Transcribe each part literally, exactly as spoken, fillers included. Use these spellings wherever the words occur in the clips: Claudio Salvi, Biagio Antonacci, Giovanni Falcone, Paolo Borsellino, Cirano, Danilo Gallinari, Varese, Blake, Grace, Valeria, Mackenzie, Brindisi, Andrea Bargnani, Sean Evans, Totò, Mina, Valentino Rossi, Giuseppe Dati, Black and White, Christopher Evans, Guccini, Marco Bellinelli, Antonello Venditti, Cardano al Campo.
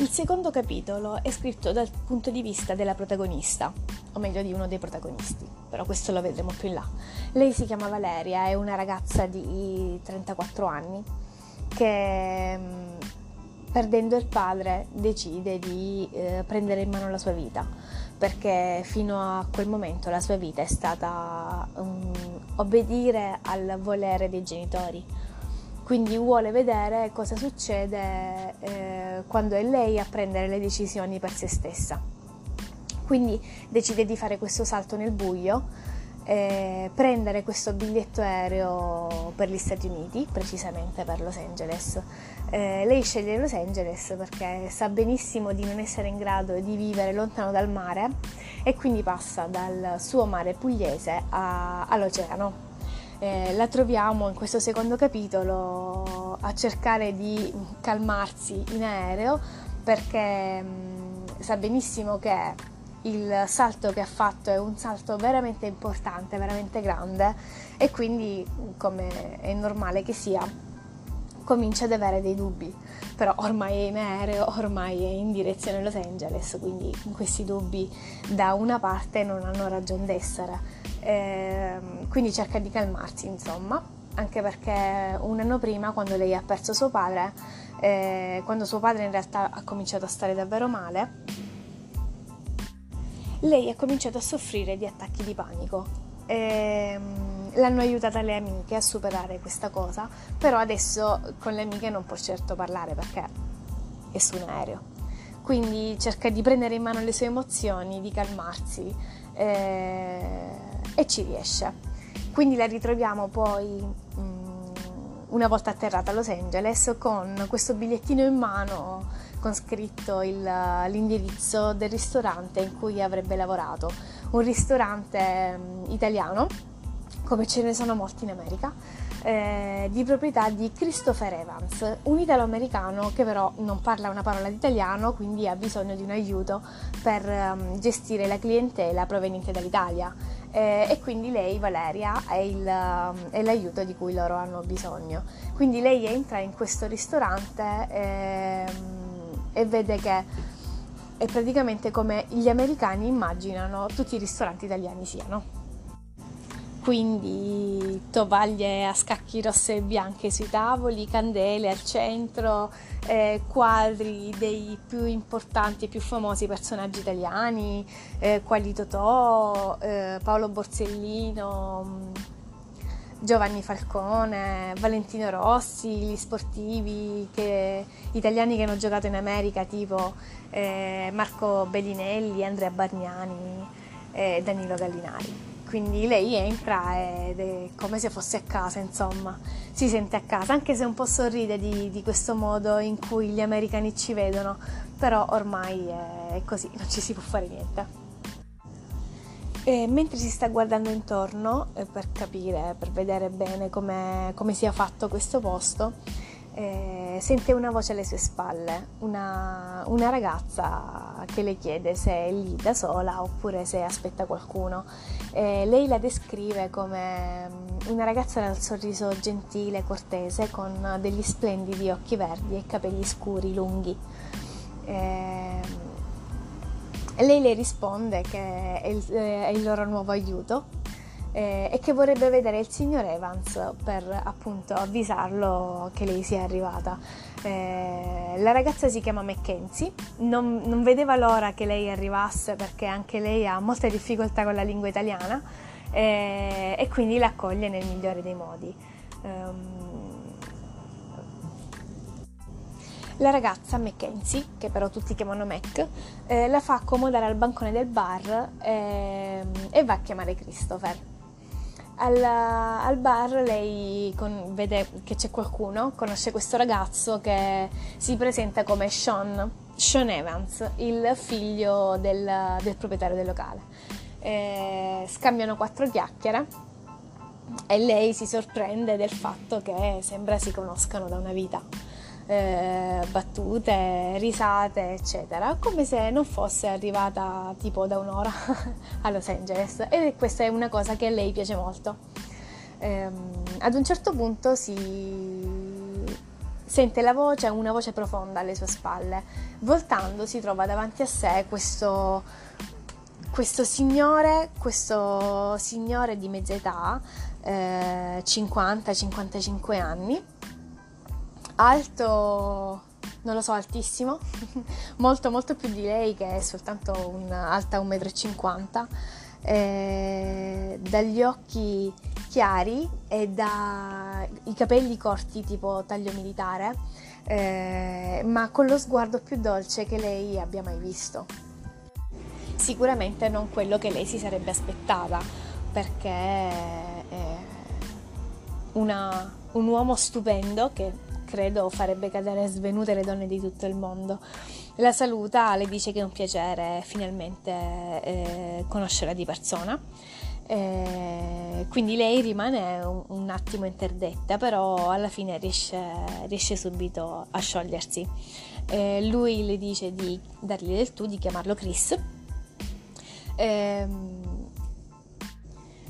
Il secondo capitolo è scritto dal punto di vista della protagonista, o meglio di uno dei protagonisti, però questo lo vedremo più in là. Lei si chiama Valeria, è una ragazza di trentaquattro anni che, perdendo il padre, decide di eh, prendere in mano la sua vita, perché fino a quel momento la sua vita è stata um, obbedire al volere dei genitori. Quindi vuole vedere cosa succede eh, quando è lei a prendere le decisioni per se stessa. Quindi decide di fare questo salto nel buio, eh, prendere questo biglietto aereo per gli Stati Uniti, precisamente per Los Angeles. Eh, lei sceglie Los Angeles perché sa benissimo di non essere in grado di vivere lontano dal mare e quindi passa dal suo mare pugliese a, all'oceano. Eh, la troviamo in questo secondo capitolo a cercare di calmarsi in aereo perché mh, sa benissimo che il salto che ha fatto è un salto veramente importante, veramente grande, e quindi, come è normale che sia, comincia ad avere dei dubbi, però ormai è in aereo, ormai è in direzione Los Angeles, quindi questi dubbi da una parte non hanno ragion d'essere. Eh, quindi cerca di calmarsi, insomma, anche perché un anno prima, quando lei ha perso suo padre, eh, quando suo padre in realtà ha cominciato a stare davvero male, lei ha cominciato a soffrire di attacchi di panico. Eh, l'hanno aiutata le amiche a superare questa cosa, però adesso con le amiche non può certo parlare perché è su un aereo. Quindi cerca di prendere in mano le sue emozioni, di calmarsi, eh, e ci riesce. Quindi la ritroviamo poi mh, una volta atterrata a Los Angeles con questo bigliettino in mano con scritto il, l'indirizzo del ristorante in cui avrebbe lavorato, un ristorante mh, italiano, come ce ne sono molti in America, eh, di proprietà di Christopher Evans, un italo-americano che però non parla una parola di italiano, quindi ha bisogno di un aiuto per um, gestire la clientela proveniente dall'Italia. Eh, e quindi lei, Valeria, è, il, è l'aiuto di cui loro hanno bisogno. Quindi lei entra in questo ristorante e, e vede che è praticamente come gli americani immaginano tutti i ristoranti italiani siano. Quindi tovaglie a scacchi rosse e bianche sui tavoli, candele al centro, eh, quadri dei più importanti e più famosi personaggi italiani, eh, quali Totò, eh, Paolo Borsellino, Giovanni Falcone, Valentino Rossi, gli sportivi che, italiani che hanno giocato in America, tipo eh, Marco Bellinelli, Andrea Bargnani e eh, Danilo Gallinari. Quindi lei entra ed è come se fosse a casa, insomma, si sente a casa, anche se un po' sorride di, di questo modo in cui gli americani ci vedono, però ormai è così, non ci si può fare niente. E mentre si sta guardando intorno per capire, per vedere bene come sia fatto questo posto, eh, sente una voce alle sue spalle, una, una ragazza che le chiede se è lì da sola oppure se aspetta qualcuno. Eh, lei la descrive come una ragazza dal sorriso gentile, cortese, con degli splendidi occhi verdi e capelli scuri, lunghi. Eh, lei le risponde che è il, è il loro nuovo aiuto, Eh, e che vorrebbe vedere il signor Evans per appunto avvisarlo che lei sia arrivata. Eh, la ragazza si chiama Mackenzie, non, non vedeva l'ora che lei arrivasse perché anche lei ha molte difficoltà con la lingua italiana, eh, e quindi la accoglie nel migliore dei modi. Um, La ragazza Mackenzie, che però tutti chiamano Mac, eh, la fa accomodare al bancone del bar e, e va a chiamare Christopher. Al, al bar lei con, vede che c'è qualcuno, conosce questo ragazzo che si presenta come Sean, Sean Evans, il figlio del, del proprietario del locale. Eh, scambiano quattro chiacchiere e lei si sorprende del fatto che sembra si conoscano da una vita. Eh, battute, risate, eccetera, come se non fosse arrivata tipo da un'ora a Los Angeles, e questa è una cosa che a lei piace molto. Eh, ad un certo punto si, Sente la voce, una voce profonda alle sue spalle. Voltando si trova davanti a sé questo, questo signore, questo signore di mezza età, eh, cinquanta cinquantacinque anni, alto, non lo so, altissimo, molto molto più di lei che è soltanto un, alta un metro e cinquanta, eh, dagli occhi chiari e dai capelli corti tipo taglio militare, eh, ma con lo sguardo più dolce che lei abbia mai visto. Sicuramente non quello che lei si sarebbe aspettata, perché è una, un uomo stupendo che credo farebbe cadere svenute le donne di tutto il mondo. La saluta, le dice che è un piacere finalmente eh, conoscerla di persona, eh, quindi lei rimane un, un attimo interdetta, però alla fine riesce, riesce subito a sciogliersi. Eh, lui le dice di dargli del tu, di chiamarlo Chris. Eh,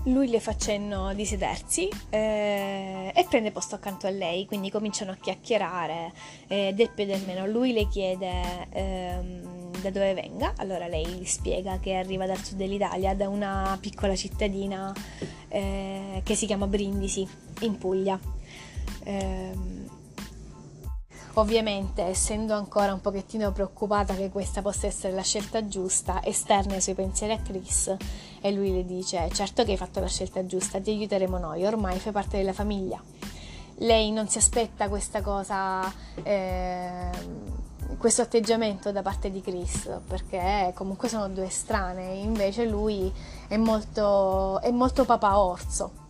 Lui le fa cenno di sedersi eh, e prende posto accanto a lei, quindi cominciano a chiacchierare eh, del più e del meno. Lui le chiede ehm, da dove venga, allora lei gli spiega che arriva dal sud dell'Italia, da una piccola cittadina eh, che si chiama Brindisi, in Puglia. Eh, Ovviamente, essendo ancora un pochettino preoccupata che questa possa essere la scelta giusta, esterna i suoi pensieri a Chris e lui le dice: certo che hai fatto la scelta giusta, ti aiuteremo noi, ormai fai parte della famiglia. Lei non si aspetta questa cosa, eh, questo atteggiamento da parte di Chris, perché comunque sono due estranei, invece lui è molto, è molto papà orso.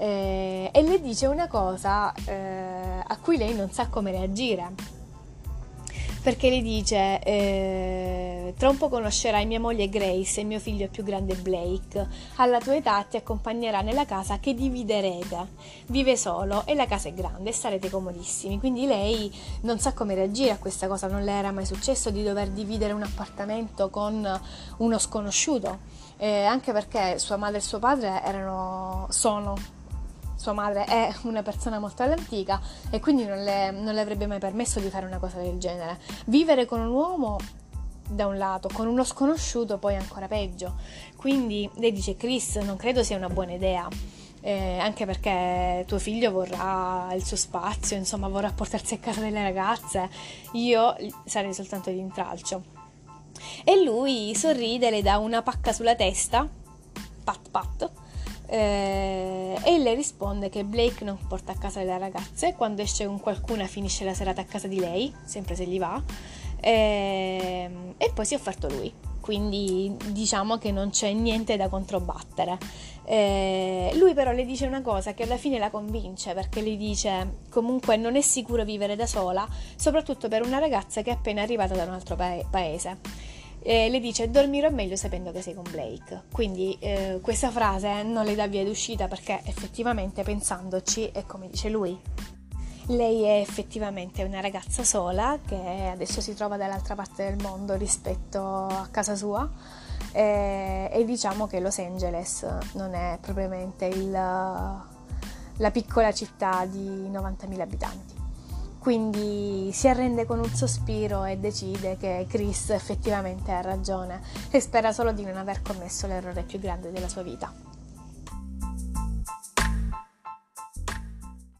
Eh, e le dice una cosa eh, a cui lei non sa come reagire, perché le dice eh, tra un po' conoscerai mia moglie Grace e mio figlio più grande Blake, alla tua età ti accompagnerà nella casa che dividerete, vive solo e la casa è grande e sarete comodissimi. Quindi lei non sa come reagire a questa cosa, non le era mai successo di dover dividere un appartamento con uno sconosciuto, eh, anche perché sua madre e suo padre erano sono sua madre è una persona molto all'antica e quindi non le, non le avrebbe mai permesso di fare una cosa del genere. Vivere con un uomo da un lato, con uno sconosciuto poi ancora peggio. Quindi lei dice: Chris, non credo sia una buona idea, eh, anche perché tuo figlio vorrà il suo spazio, insomma vorrà portarsi a casa delle ragazze, io sarei soltanto di intralcio. E lui sorride, le dà una pacca sulla testa, pat pat, Eh, e le risponde che Blake non porta a casa le ragazze, quando esce con qualcuna finisce la serata a casa di lei, sempre se gli va, eh, e poi si è offerto lui, quindi diciamo che non c'è niente da controbattere. Eh, lui però le dice una cosa che alla fine la convince, perché le dice: comunque non è sicuro vivere da sola, soprattutto per una ragazza che è appena arrivata da un altro paese. E le dice: dormirò meglio sapendo che sei con Blake. Quindi eh, questa frase non le dà via d'uscita, perché effettivamente, pensandoci, è come dice lui. Lei è effettivamente una ragazza sola che adesso si trova dall'altra parte del mondo rispetto a casa sua, e, e diciamo che Los Angeles non è propriamente il, la piccola città di novantamila abitanti. Quindi si arrende con un sospiro e decide che Chris effettivamente ha ragione e spera solo di non aver commesso l'errore più grande della sua vita.